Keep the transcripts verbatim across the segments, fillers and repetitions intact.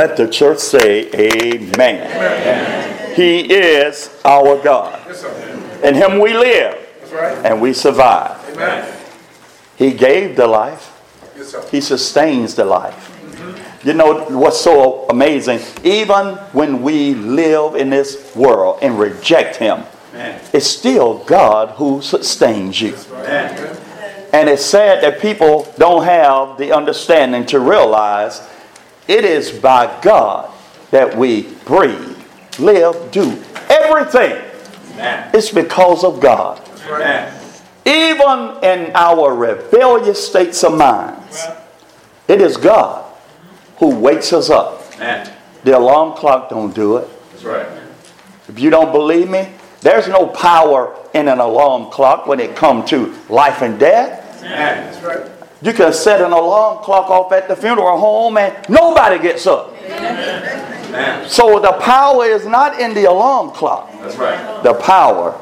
let the church say amen. Amen. He is our God. Yes, sir. In him we live. That's right. And we survive. Amen. He gave the life. Yes, sir. He sustains the life. Mm-hmm. You know what's so amazing? Even when we live in this world and reject him, amen, it's still God who sustains you. That's right. Amen. And it's sad that people don't have the understanding to realize it is by God that we breathe, live, do everything. Amen. It's because of God. Amen. Even in our rebellious states of minds, it is God who wakes us up. Amen. The alarm clock don't do it. That's right. If you don't believe me, there's no power in an alarm clock when it comes to life and death. Amen. That's right. You can set an alarm clock off at the funeral home and nobody gets up. Amen. Amen. So the power is not in the alarm clock. That's right. The power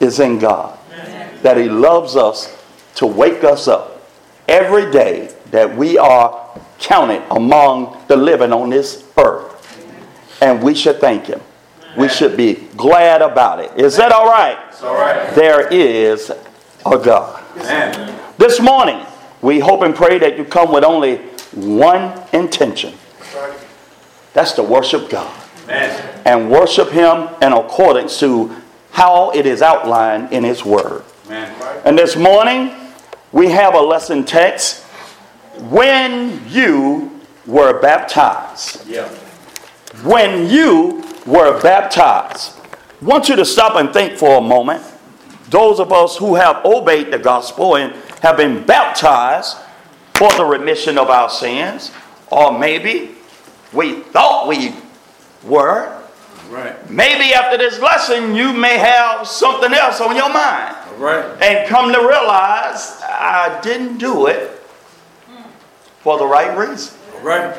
is in God. Amen. That he loves us to wake us up every day that we are counted among the living on this earth. And we should thank him. We should be glad about it. Is that all right? It's all right. There is a God. Amen. This morning, we hope and pray that you come with only one intention. That's to worship God. Amen. And worship him in accordance to how it is outlined in his word. Amen. And this morning, we have a lesson text. When you were baptized. Yeah. When you were baptized. I want you to stop and think for a moment. Those of us who have obeyed the gospel and have been baptized for the remission of our sins, or maybe we thought we were. Right. Maybe after this lesson you may have something else on your mind. Right. And come to realize I didn't do it for the right reason. Right.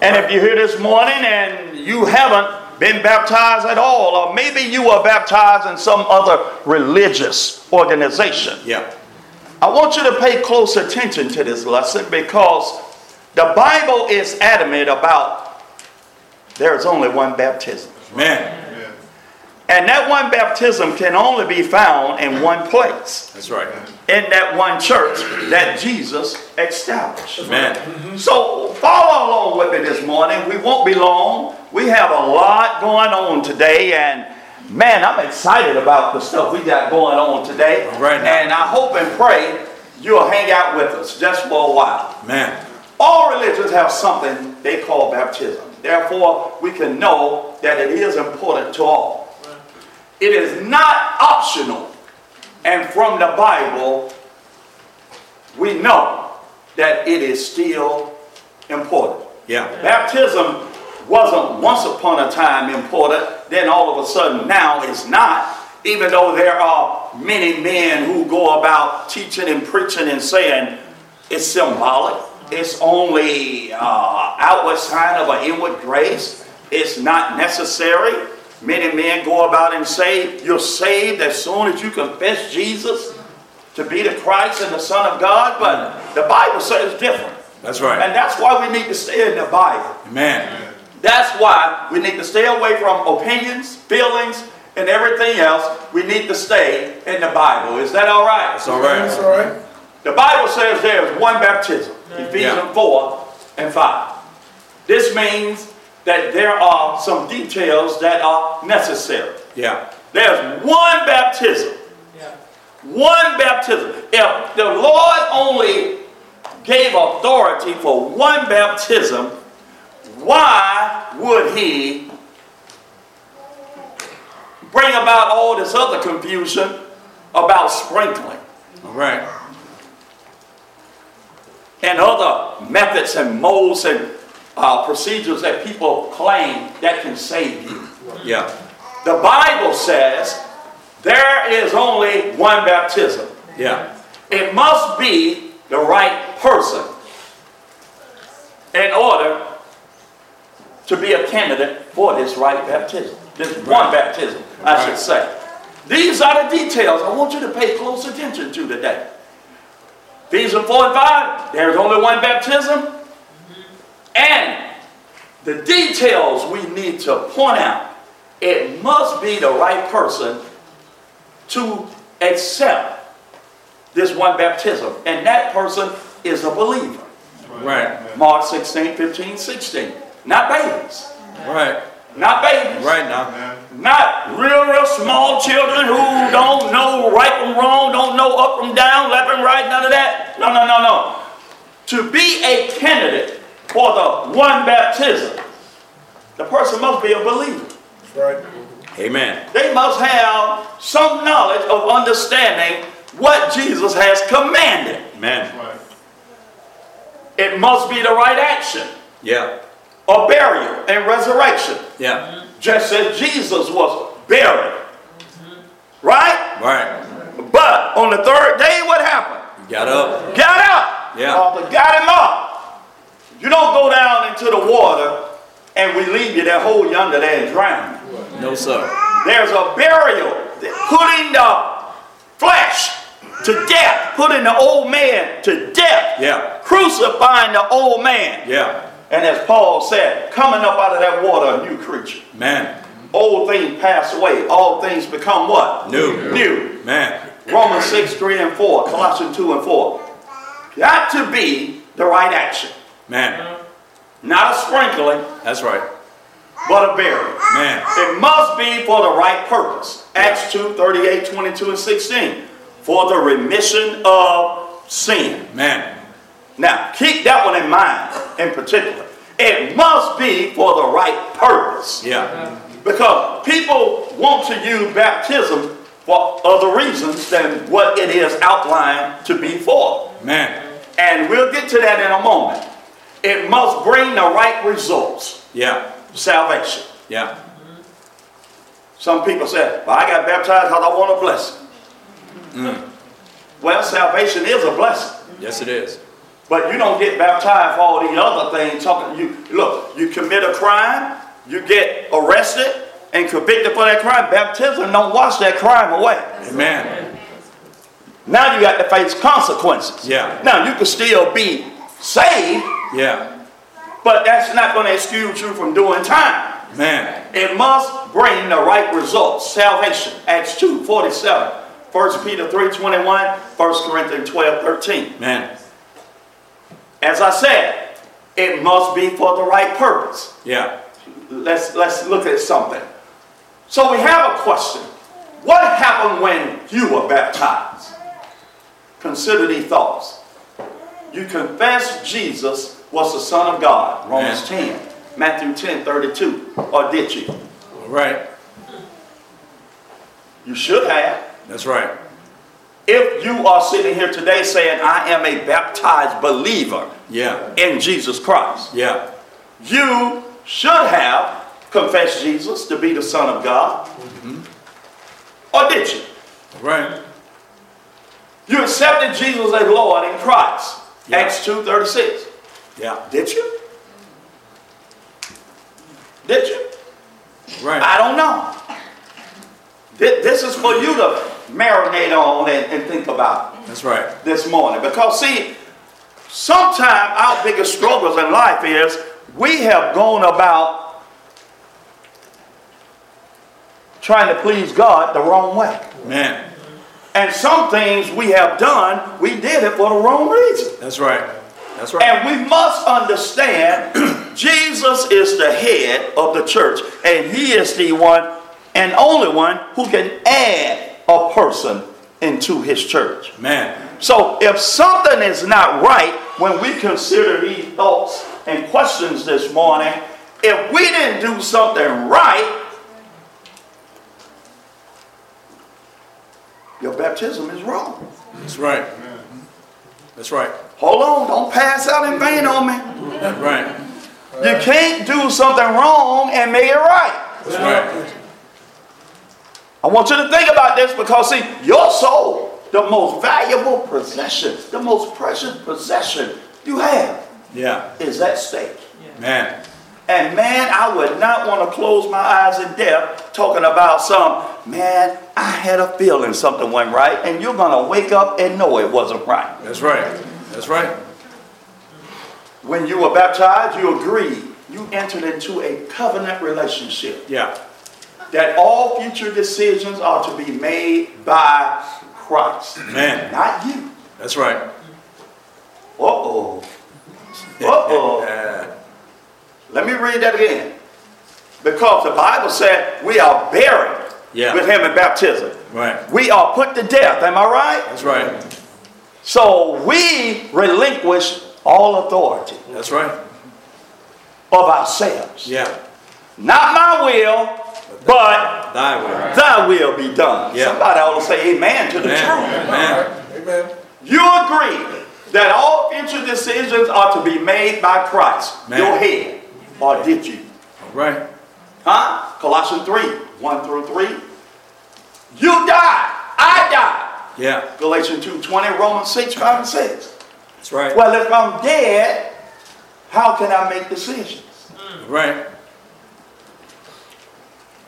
And if you're here this morning and you haven't been baptized at all, or maybe you were baptized in some other religious organization. Yeah. I want you to pay close attention to this lesson because the Bible is adamant about there's only one baptism. Amen. And that one baptism can only be found in one place. That's right. In that one church that Jesus established. Amen. So follow along with me this morning. We won't be long. We have a lot going on today. And man, I'm excited about the stuff we got going on today. Right now. And I hope and pray you'll hang out with us just for a while. Man. All religions have something they call baptism. Therefore, we can know that it is important to all. It is not optional. And from the Bible, we know that it is still important. Yeah. Baptism wasn't once upon a time important, then all of a sudden now it's not, even though there are many men who go about teaching and preaching and saying it's symbolic, it's only uh, outward sign of an inward grace, it's not necessary. Many men go about and say, you're saved as soon as you confess Jesus to be the Christ and the Son of God. But the Bible says different. That's right. And that's why we need to stay in the Bible. Amen. That's why we need to stay away from opinions, feelings, and everything else. We need to stay in the Bible. Is that all right? It's all right. It's all right. The Bible says there is one baptism. Amen. Ephesians yeah. four and five. This means that there are some details that are necessary. Yeah. There's one baptism. Yeah. One baptism. If the Lord only gave authority for one baptism, why would he bring about all this other confusion about sprinkling? All right. And other methods and modes and Uh, procedures that people claim that can save you. Yeah. The Bible says there is only one baptism. Yeah. It must be the right person in order to be a candidate for this right baptism. This one baptism, I right. should say. These are the details I want you to pay close attention to today. Ephesians four and five, there is only one baptism. And the details we need to point out, it must be the right person to accept this one baptism. And that person is a believer. Right. Right. Mark sixteen, fifteen, sixteen. Not babies. Right. Not babies. Right now. Amen. Not real, real small children who don't know right from wrong, don't know up from down, left and right, none of that. No, no, no, no. To be a candidate for the one baptism, the person must be a believer. Right. Amen. They must have some knowledge of understanding what Jesus has commanded. Amen. Right. It must be the right action. Yeah. A burial and resurrection. Yeah. Just as Jesus was buried. Mm-hmm. Right? Right. But on the third day, what happened? He got up. Got up. Yeah. Father got him up. You don't go down into the water and we leave you there, hold you under there and drown. No, sir. There's a burial. Putting the flesh to death. Putting the old man to death. Yeah. Crucifying the old man. Yeah. And as Paul said, coming up out of that water, a new creature. Man. Old things pass away. All things become what? New. New. Man. Romans six, three and four. Colossians two and four. Got to be the right action. Man. Not a sprinkling. That's right. But a burial. Man. It must be for the right purpose. Acts two, thirty-eight, twenty-two and sixteen. For the remission of sin. Man. Now, keep that one in mind in particular. It must be for the right purpose. Yeah. Because people want to use baptism for other reasons than what it is outlined to be for. Man. And we'll get to that in a moment. It must bring the right results. Yeah. Salvation. Yeah. Some people say, well, I got baptized because I want a blessing. Mm. Well, salvation is a blessing. Yes, it is. But you don't get baptized for all these other things. Talking, you look, you commit a crime, you get arrested and convicted for that crime. Baptism don't wash that crime away. Amen. Amen. Now you got to face consequences. Yeah. Now you can still be saved. Yeah. But that's not going to excuse you from doing time. Man. It must bring the right results. Salvation. Acts two, forty-seven. First Peter three, twenty-one. First Corinthians twelve, thirteen. Man. As I said, it must be for the right purpose. Yeah. Let's let's look at something. So we have a question. What happened when you were baptized? Consider these thoughts. You confessed Jesus was the Son of God. Romans ten. Matthew ten, thirty-two. Or did you? All right. You should have. That's right. If you are sitting here today saying, I am a baptized believer yeah. in Jesus Christ, yeah. you should have confessed Jesus to be the Son of God. Mm-hmm. Or did you? Right. You accepted Jesus as Lord in Christ. Yeah. Acts two, thirty-six. Yeah. Did you? Did you? Right. I don't know. This is for you to marinate on and, and think about. That's right. This morning. Because see, sometimes our biggest struggles in life is we have gone about trying to please God the wrong way. Man. And some things we have done, we did it for the wrong reason. That's right. That's right. And we must understand Jesus is the head of the church, and he is the one and only one who can add a person into his church. Man. So if something is not right when we consider these thoughts and questions this morning, if we didn't do something right, your baptism is wrong. That's right. That's right. Hold on, don't pass out in vain on me. That's right. You can't do something wrong and make it right. That's right. I want you to think about this because, see, your soul, the most valuable possession, the most precious possession you have yeah. is at stake. Yeah. Man. And, man, I would not want to close my eyes in death talking about some, man, I had a feeling something went right, and you're going to wake up and know it wasn't right. That's right. That's right. When you were baptized, you agreed you entered into a covenant relationship. Yeah. That all future decisions are to be made by Christ. Amen. Not you. That's right. Uh-oh. Uh-oh. Let me read that again. Because the Bible said we are buried yeah. with him in baptism. Right. We are put to death. Am I right? That's right. So we relinquish all authority. That's right. Of ourselves. Yeah. Not my will, but thy will, right. thy will be done. Yeah. Somebody ought to say amen to amen. the truth. Amen. Amen. You agree that all future decisions are to be made by Christ, amen. your head, or did you? All right. Huh? Colossians three, one through three. You died. I died. Yeah. Galatians two twenty, Romans six, five and six. That's right. Well, if I'm dead, how can I make decisions? Mm. Right.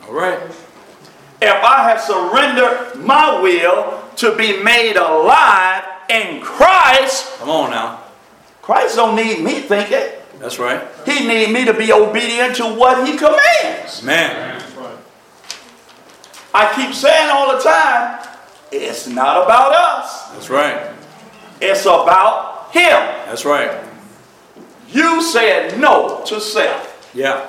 All right. If I have surrendered my will to be made alive in Christ. Come on now. Christ don't need me thinking. That's right. He need me to be obedient to what he commands. Man. That's right. I keep saying all the time, it's not about us. That's right. It's about him. That's right. You said no to self. Yeah.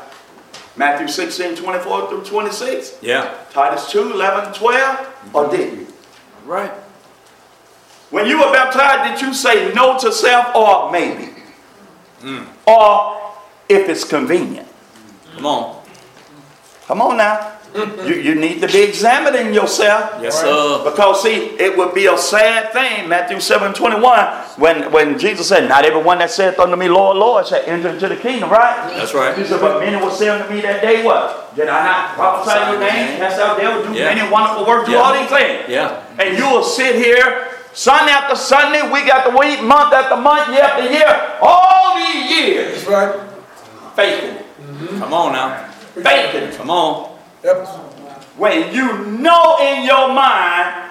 Matthew sixteen, twenty-four through twenty-six. Yeah. Titus two, eleven, twelve. Mm-hmm. Or did you? Right. When you were baptized, did you say no to self or maybe? Mm. Or if it's convenient? Mm. Come on. Come on now. Mm-hmm. You, you need to be examining yourself. Yes, sir. Because see, it would be a sad thing. Matthew seven, twenty-one. When, when Jesus said, not everyone that saith unto me, Lord, Lord, shall enter into the kingdom, right? That's right. He said, but many will say unto me that day, what? Did I not prophesy your name? Cast out devils, do yeah. many wonderful works, do yeah. all these things. Yeah. And you will sit here Sunday after Sunday, week after week, month after month, year after year, all these years. That's right. Faking. Mm-hmm. Come on now. Faking. Come on. Yep. When you know in your mind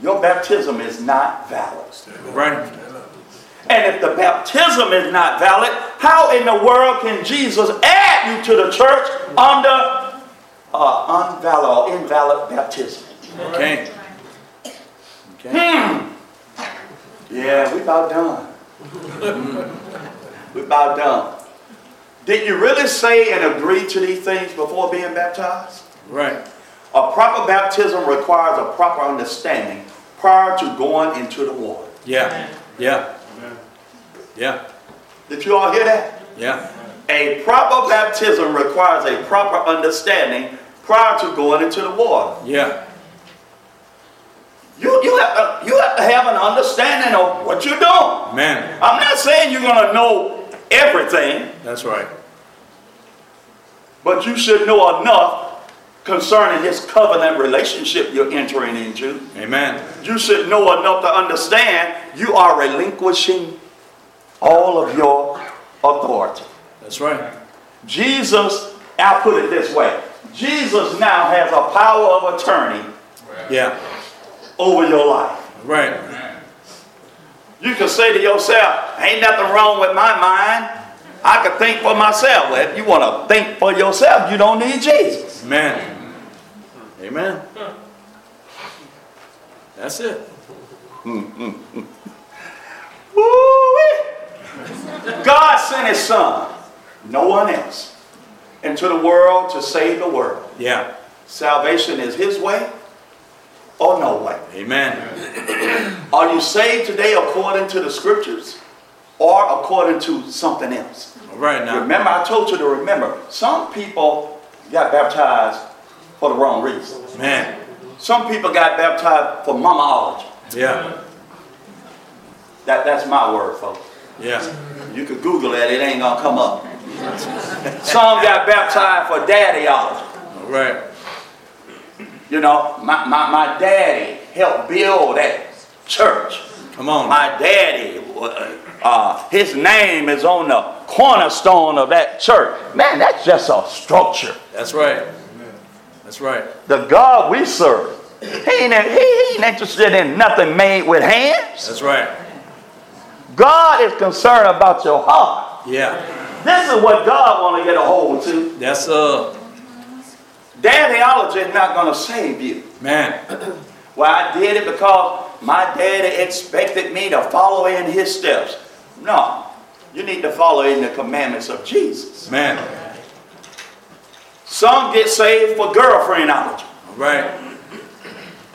your baptism is not valid. Right. And if the baptism is not valid, how in the world can Jesus add you to the church under uh, unvalid or invalid baptism? Okay. okay. Hmm. Yeah, we about done. mm. We about done. Did you really say and agree to these things before being baptized? Right. A proper baptism requires a proper understanding prior to going into the water. Yeah. Amen. Yeah. Amen. Yeah. Did you all hear that? Yeah. A proper baptism requires a proper understanding prior to going into the water. Yeah. You, you, have, to, you have to have an understanding of what you're doing. Man. I'm not saying you're going to know everything. That's right. But you should know enough concerning this covenant relationship you're entering into. Amen. You should know enough to understand you are relinquishing all of your authority. That's right. Jesus, I'll put it this way. Jesus now has a power of attorney yeah. over your life. Right. You can say to yourself, ain't nothing wrong with my mind. I can think for myself. Well, if you want to think for yourself, you don't need Jesus. Amen. Amen. That's it. Mm, mm, mm. Woo-wee. God sent his son, no one else, into the world to save the world. Yeah. Salvation is his way or no way. Amen. Are you saved today according to the scriptures? Or according to something else. All right now. Remember, I told you to remember, some people got baptized for the wrong reason. Man. Some people got baptized for mamaology. Yeah. That, that's my word, folks. Yeah. You could Google it, it ain't going to come up. Some got baptized for daddyology. All right. You know, my, my, my daddy helped build that church. Come on. My daddy was... Uh, his name is on the cornerstone of that church. Man, that's just a structure. That's right. That's right. The God we serve, he ain't, he ain't interested in nothing made with hands. That's right. God is concerned about your heart. Yeah. This is what God want to get a hold to. That's uh. Their theology is not going to save you. Man. Well, I did it because my daddy expected me to follow in his steps. No. You need to follow in the commandments of Jesus. Man. Some get saved for girlfriendology. All right.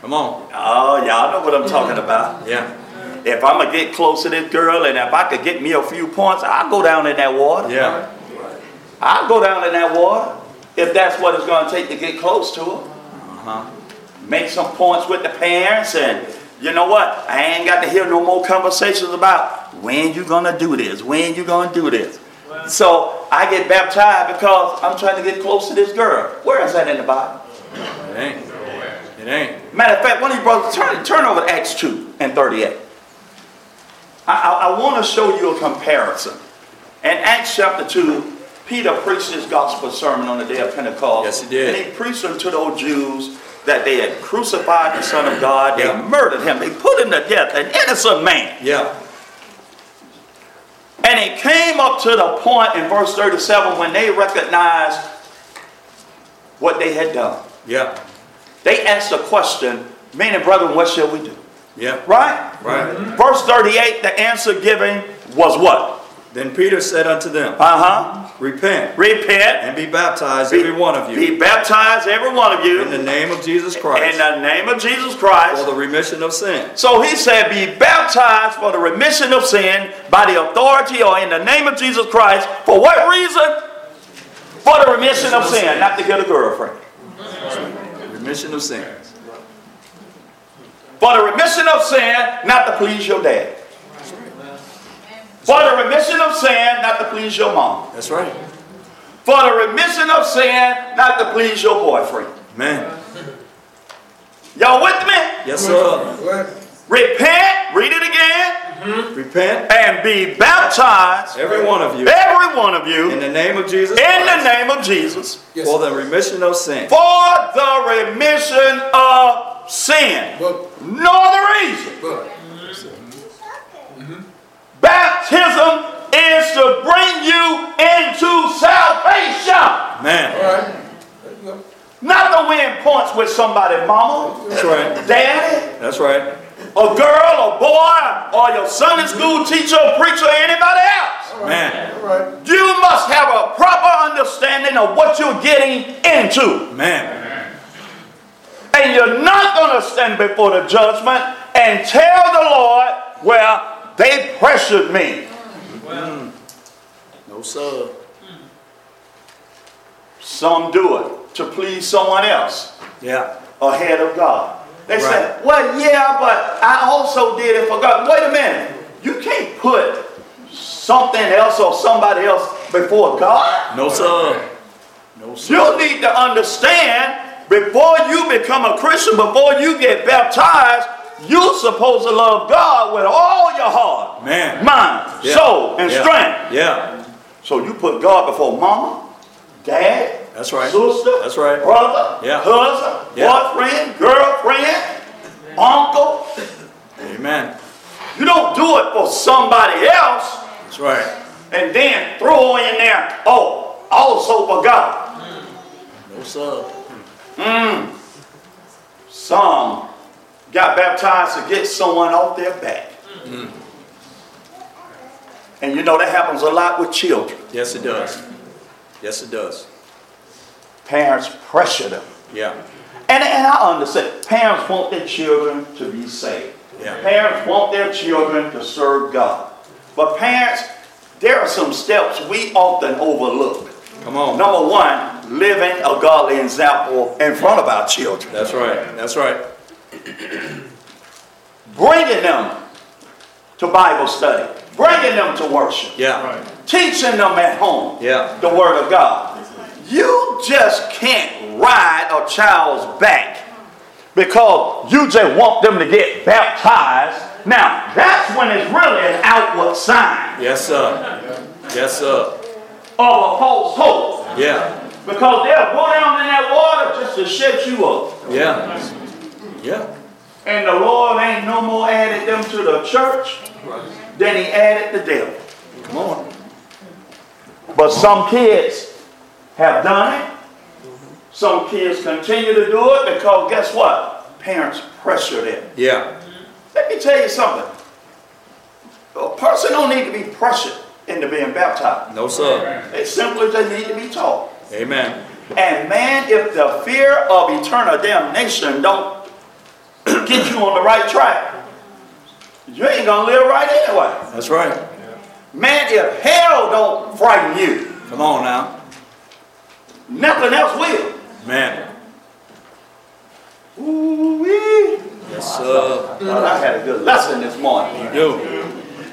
Come on. Oh, y'all know what I'm talking about. Yeah. If I'm going to get close to this girl and if I could get me a few points, I'll go down in that water. Yeah. I'll go down in that water. If that's what it's going to take to get close to her. Uh-huh. Make some points with the parents and you know what? I ain't got to hear no more conversations about when you going to do this, when you going to do this. Well, so I get baptized because I'm trying to get close to this girl. Where is that in the Bible? It ain't. It ain't. Matter of fact, one of you brothers, turn, turn over to Acts two and thirty-eight. I, I, I want to show you a comparison. In Acts chapter two, Peter preached his gospel sermon on the day of Pentecost. Yes, he did. And he preached unto those Jews that they had crucified the Son of God. They yeah. murdered him. They put him to death, an innocent man. Yeah. And it came up to the point in verse thirty-seven when they recognized what they had done. Yeah. They asked a question, men and brethren, what shall we do? Yeah. Right? Right. Mm-hmm. Verse thirty-eight, the answer given was what? Then Peter said unto them, uh-huh. Repent. Repent. And be baptized, be, every one of you. Be baptized, every one of you. In the name of Jesus Christ. In the name of Jesus Christ. For the remission of sin. So he said, be baptized for the remission of sin by the authority or in the name of Jesus Christ. For what reason? For the remission, remission of, of sin. sin. Not to get a girlfriend. Right. Remission of sin. For the remission of sin, not to please your dad. For the remission of sin, not to please your mom. That's right. For the remission of sin, not to please your boyfriend. Man. Y'all with me? Yes, sir. Repent. Read it again. Mm-hmm. Repent. And be baptized. Every one of you. Every one of you. In the name of Jesus. In Christ. The name of Jesus. Yes. For the remission of sin. For the remission of sin. But, no other reason. But. Baptism is to bring you into salvation. Man. All right. Not to win points with somebody, mama. That's right. Daddy. That's right. A girl, a boy, or your Sunday school teacher, preacher, or anybody else. All right. Man. All right. You must have a proper understanding of what you're getting into. Man. And you're not going to stand before the judgment and tell the Lord, well, they pressured me. Well, no, sir. Some do it to please someone else. Yeah. Ahead of God. They right. say, well, yeah, but I also did it for God. Wait a minute. You can't put something else or somebody else before God. No, sir. No, sir. You need to understand before you become a Christian, before you get baptized, you're supposed to love God with all your heart, man. mind, yeah. soul, and yeah. strength. Yeah. So you put God before mama, dad, that's right. sister, that's right. brother, yeah. husband, yeah. boyfriend, girlfriend, uncle. Amen. You don't do it for somebody else. That's right. And then throw in there, oh, also for God. Mm. No, sir. Mm. Some got baptized to get someone off their back. Mm. And you know that happens a lot with children. Yes, it does. Yes, it does. Parents pressure them. Yeah. And, and I understand. Parents want their children to be saved. Yeah. Parents want their children to serve God. But parents, there are some steps we often overlook. Come on. Number one, living a godly example in front of our children. That's right. That's right. Bringing them to Bible study, bringing them to worship, yeah. right. teaching them at home yeah. the Word of God. You just can't ride a child's back because you just want them to get baptized. Now, that's when it's really an outward sign. Yes, sir. Yes, sir. Of a false hope. Yeah. Because they'll go down in that water just to shut you up. Yeah. Yeah. And the Lord ain't no more added them to the church right. than he added the devil. Come on. But some kids have done it. Some kids continue to do it because guess what? Parents pressure them. Yeah. Let me tell you something. A person don't need to be pressured into being baptized. No, sir. They simply they need to be taught. Amen. And man, if the fear of eternal damnation don't get you on the right track, you ain't going to live right anyway. That's right. Yeah. Man, if hell don't frighten you. Come on now. Nothing else will. Man. Ooh-wee. Yes, sir. Well, I had a good lesson this morning. You do.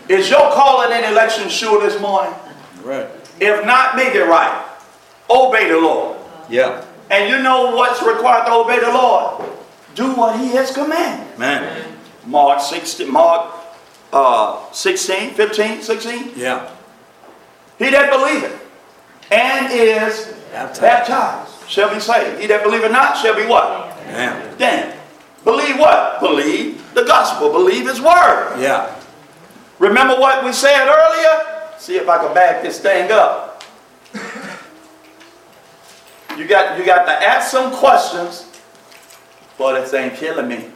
Is your calling and election sure this morning? Right. If not, make it right. Obey the Lord. Yeah. And you know what's required to obey the Lord? Do what He has commanded. Man. Mark sixteen, Mark uh, sixteen, fifteen, sixteen. Yeah. He that believeth and is baptized. baptized shall be saved. He that believeth not shall be what? Damn. Damn. Believe what? Believe the gospel. Believe His word. Yeah. Remember what we said earlier? See if I can back this thing up. You got, you got to ask some questions. Boy, this ain't killing me.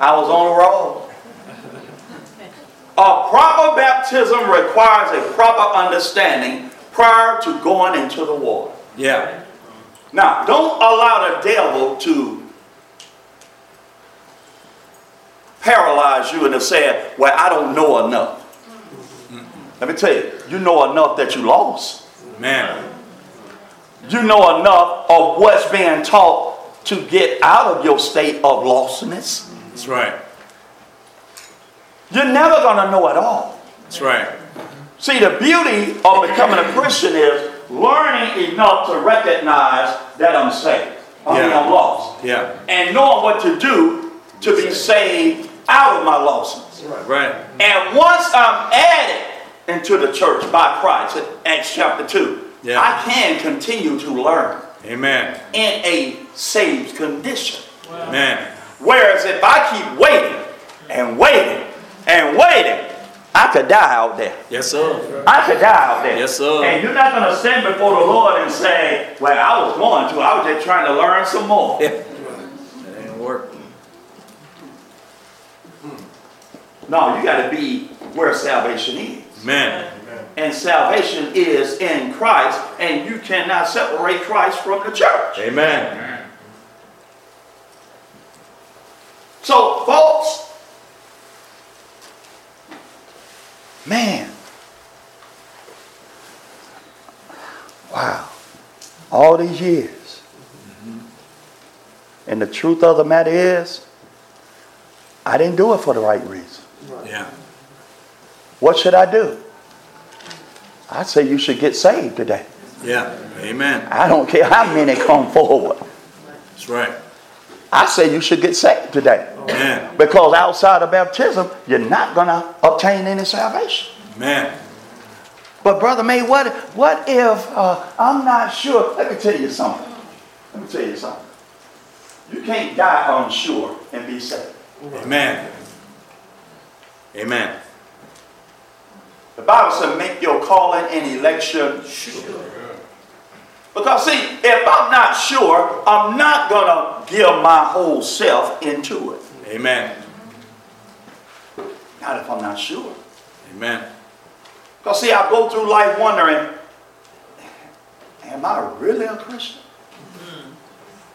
I was on the road. A proper baptism requires a proper understanding prior to going into the water. Yeah. Now, don't allow the devil to paralyze you and have said, well, I don't know enough. Mm-hmm. Let me tell you, you know enough that you lost. Man. You know enough of what's being taught to get out of your state of lostness. That's right. You're never going to know it all. That's right. See, the beauty of becoming a Christian is learning enough to recognize that I'm saved. I mean, yeah. I'm lost. Yeah. And knowing what to do to be saved out of my losses. Right. Right. And once I'm added into the church by Christ in Acts chapter two, yeah. I can continue to learn. Amen. In a saved condition. Wow. Amen. Whereas if I keep waiting and waiting and waiting, I could die out there. Yes, sir. I could die out there. Yes, sir. And you're not going to stand before the Lord and say, well, I was going to. I was just trying to learn some more. Yeah. That ain't work. No, you got to be where salvation is. Amen. And salvation is in Christ, and you cannot separate Christ from the church. Amen. Amen. So, folks, man, wow, all these years. Mm-hmm. And the truth of the matter is, I didn't do it for the right reason. Yeah. What should I do? I say you should get saved today. Yeah. Amen. I don't care how many come forward. That's right. I say you should get saved today. Amen. Because outside of baptism, you're not going to obtain any salvation. Amen. But Brother May, what, what if uh, I'm not sure? Let me tell you something. Let me tell you something. You can't die unsure and be saved. Amen. Amen. The Bible says make your calling and election sure. Because see, if I'm not sure, I'm not going to give my whole self into it. Amen. Not if I'm not sure. Amen. Because see, I go through life wondering, am I really a Christian?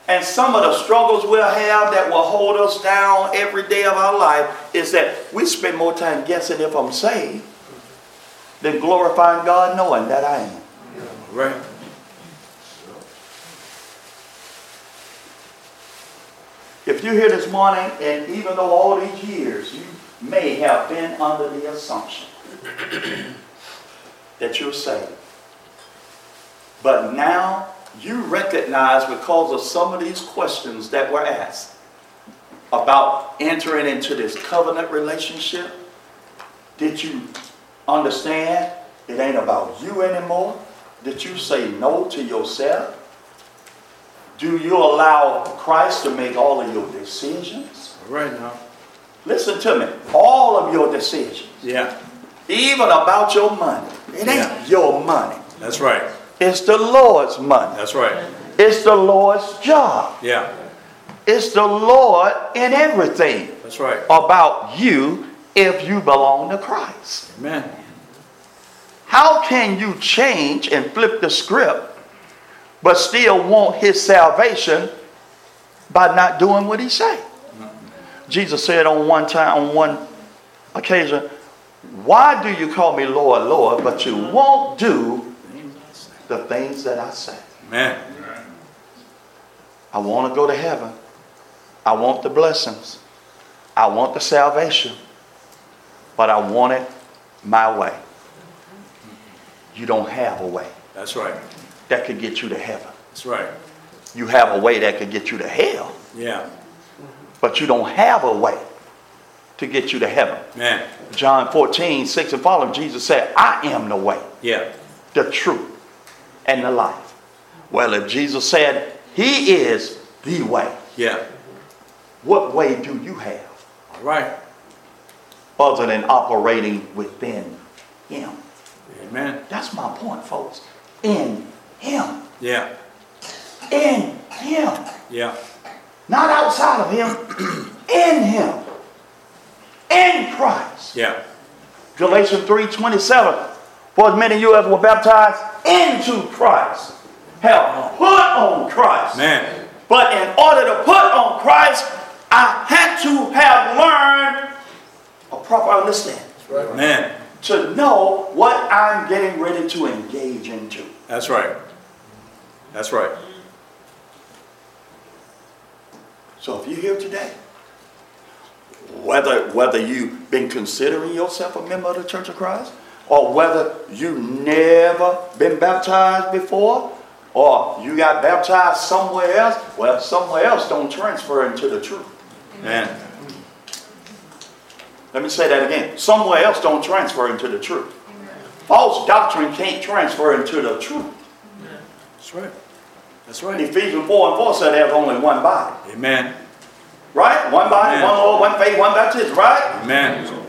And some of the struggles we'll have that will hold us down every day of our life is that we spend more time guessing if I'm saved than glorifying God knowing that I am. Right. If you're here this morning and even though all these years you may have been under the assumption that you're saved, but now you recognize because of some of these questions that were asked about entering into this covenant relationship, did you understand it ain't about you anymore? Did you say no to yourself? Do you allow Christ to make all of your decisions? Right now. Listen to me. All of your decisions. Yeah. Even about your money. It ain't yeah. your money. That's right. It's the Lord's money. That's right. It's the Lord's job. Yeah. It's the Lord in everything. That's right. About you if you belong to Christ. Amen. How can you change and flip the script but still want his salvation by not doing what he said? Jesus said on one time, on one occasion, why do you call me Lord, Lord, but you won't do the things that I say? Amen. I want to go to heaven. I want the blessings. I want the salvation. But I want it my way. You don't have a way. That's right. That could get you to heaven. That's right. You have a way that could get you to hell. Yeah. But you don't have a way to get you to heaven. Man. John fourteen, six and following, Jesus said, I am the way, yeah, the truth, and the life. Well, if Jesus said he is the way, yeah, what way do you have? All right. Other than operating within him. Amen. That's my point, folks. In him. Yeah. In him. Yeah. Not outside of him. In him. In Christ. Yeah. Galatians three twenty-seven. For as many of you as were baptized into Christ have put on Christ. Man. But in order to put on Christ, I had to have learned a proper understanding. Right. Man. To know what I'm getting ready to engage into. That's right. That's right. So if you're here today, whether whether you've been considering yourself a member of the Church of Christ, or whether you've never been baptized before, or you got baptized somewhere else, well, somewhere else don't transfer into the truth. Amen. Let me say that again. Somewhere else don't transfer into the truth. False doctrine can't transfer into the truth. That's right. That's right. Ephesians four and four said there's only one body. Amen. Right? One body, Amen. One Lord, one faith, one baptism. Right? Amen.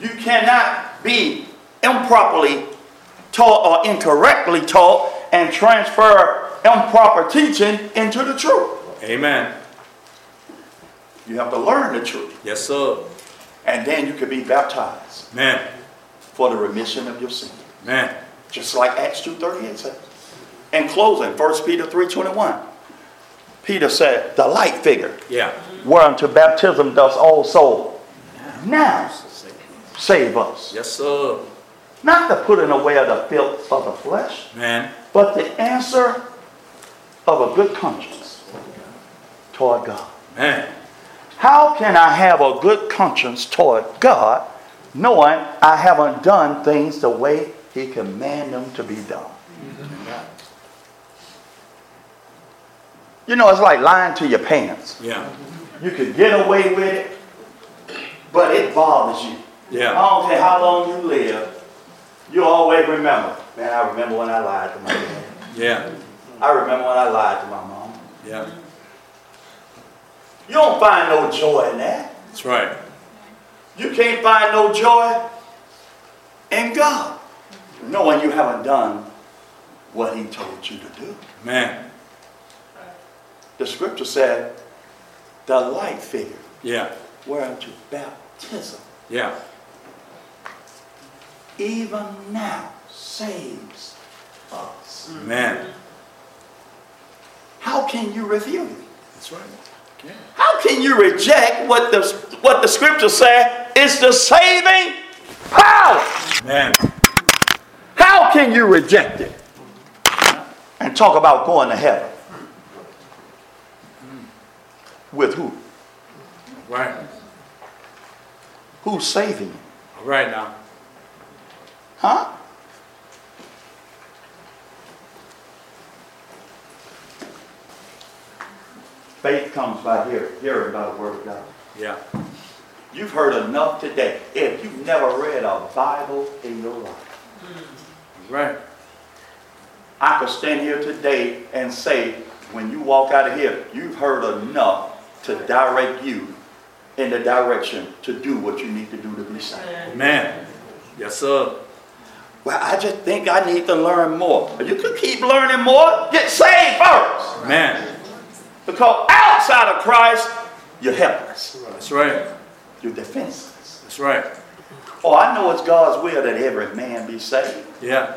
You cannot be improperly taught or incorrectly taught and transfer improper teaching into the truth. Amen. You have to learn the truth. Yes, sir. And then you can be baptized. Amen. For the remission of your sin. Amen. Just like Acts two thirty-eight says. In closing, First Peter three twenty-one. Peter said, the light figure, yeah, whereunto baptism does also now save us. Yes, sir. Not the putting away of the filth of the flesh, man, but the answer of a good conscience toward God. Man. How can I have a good conscience toward God knowing I haven't done things the way he commanded them to be done? You know, it's like lying to your pants. Yeah. You can get away with it, but it bothers you. Yeah. I don't care how long you live, you'll always remember. Man, I remember when I lied to my dad. Yeah. I remember when I lied to my mom. Yeah. You don't find no joy in that. That's right. You can't find no joy in God, knowing you haven't done what he told you to do. Man. The scripture said, the light figure, yeah, whereunto baptism, yeah, even now saves us. Amen. How can you refute it? That's right. Yeah. How can you reject what the what the scripture said is the saving power? Amen. How can you reject it and talk about going to heaven? With who? Right. Who's saving you? Right now. Huh? Faith comes by hearing, hearing by the word of God. Yeah. You've heard enough today. If you've never read a Bible in your life. Right. I could stand here today and say, when you walk out of here, you've heard enough to direct you in the direction to do what you need to do to be saved. Amen. Yes, sir. Well, I just think I need to learn more. But you can keep learning more. Get saved first. Amen. Because outside of Christ, you're helpless. That's right. You're defenseless. That's right. Oh, I know it's God's will that every man be saved. Yeah.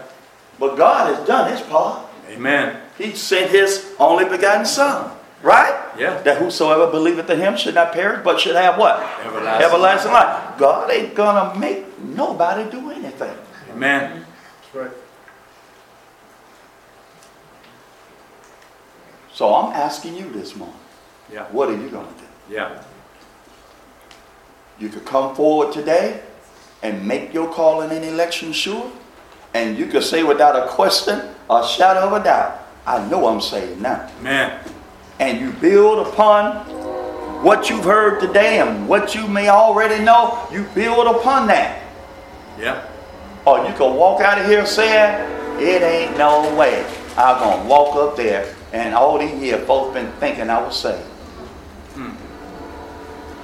But God has done his part. Amen. He sent his only begotten Son. Right? Yeah. That whosoever believeth in him should not perish, but should have what? Everlasting, Everlasting life. life. God ain't going to make nobody do anything. Amen. That's right. So I'm asking you this morning. Yeah. What are you going to do? Yeah. You could come forward today and make your calling and election sure. And you could say without a question, a shadow of a doubt, I know I'm saved now. Amen. And you build upon what you've heard today and what you may already know. You build upon that. Yeah. Or you can walk out of here saying, it ain't no way I'm going to walk up there and all these years folks been thinking I was saved. Hmm.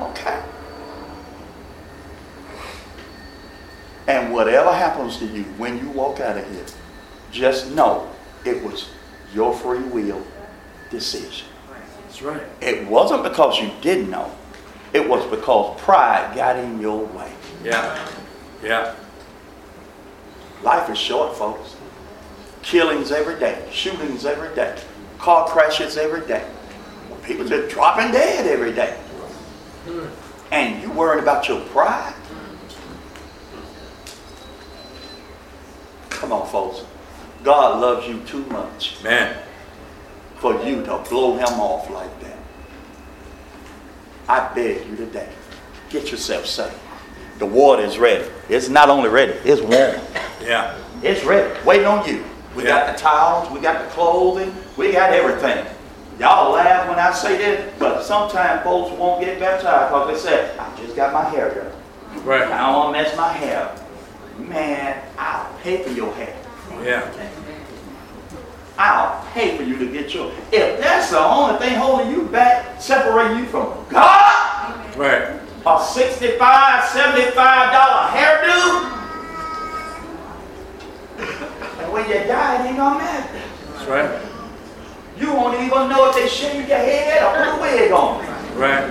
Okay. And whatever happens to you when you walk out of here, just know it was your free will decision. That's right. It wasn't because you didn't know. It was because pride got in your way. Yeah. Yeah. Life is short, folks. Killings every day. Shootings every day. Car crashes every day. People just dropping dead every day. And you worried about your pride. Come on, folks. God loves you too much. Man. For you to blow him off like that. I beg you today. Get yourself saved. The water is ready. It's not only ready, it's warm. Yeah. It's ready. Waiting on you. We yeah. got the towels. We got the clothing. We got everything. Y'all laugh when I say this, but sometimes folks won't get baptized because they say, I just got my hair done. Right. I don't want to mess my hair. Man, I'll pay for your hair. Yeah. I'll pay for you to get your. If that's the only thing holding you back, separating you from God, right? A sixty-five dollars, seventy-five dollars hairdo, and when you die, it ain't gonna matter. That's right. You won't even know if they shave your head or put a wig on. Right.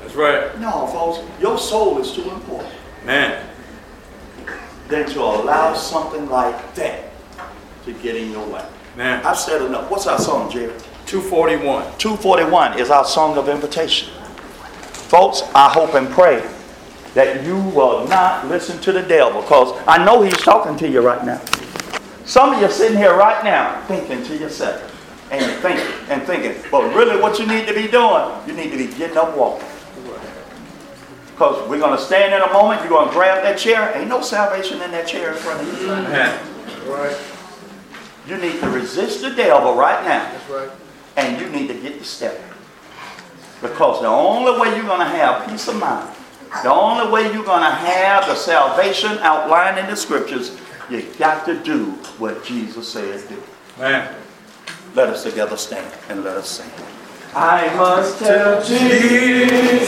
That's right. No, folks, your soul is too important. Man. Than to allow something like that to get in your way. Man. I've said enough. What's our song, Jerry? two forty-one. two forty-one is our song of invitation. Folks, I hope and pray that you will not listen to the devil, because I know he's talking to you right now. Some of you sitting here right now thinking to yourself and thinking and thinking, but really what you need to be doing, you need to be getting up walking. Because we're going to stand in a moment. You're going to grab that chair. Ain't no salvation in that chair in front of you. Mm-hmm. Right. You need to resist the devil right now. That's right. And you need to get the step. Because the only way you're going to have peace of mind, the only way you're going to have the salvation outlined in the scriptures, you got to do what Jesus says do. Man. Let us together stand and let us sing. I must tell Jesus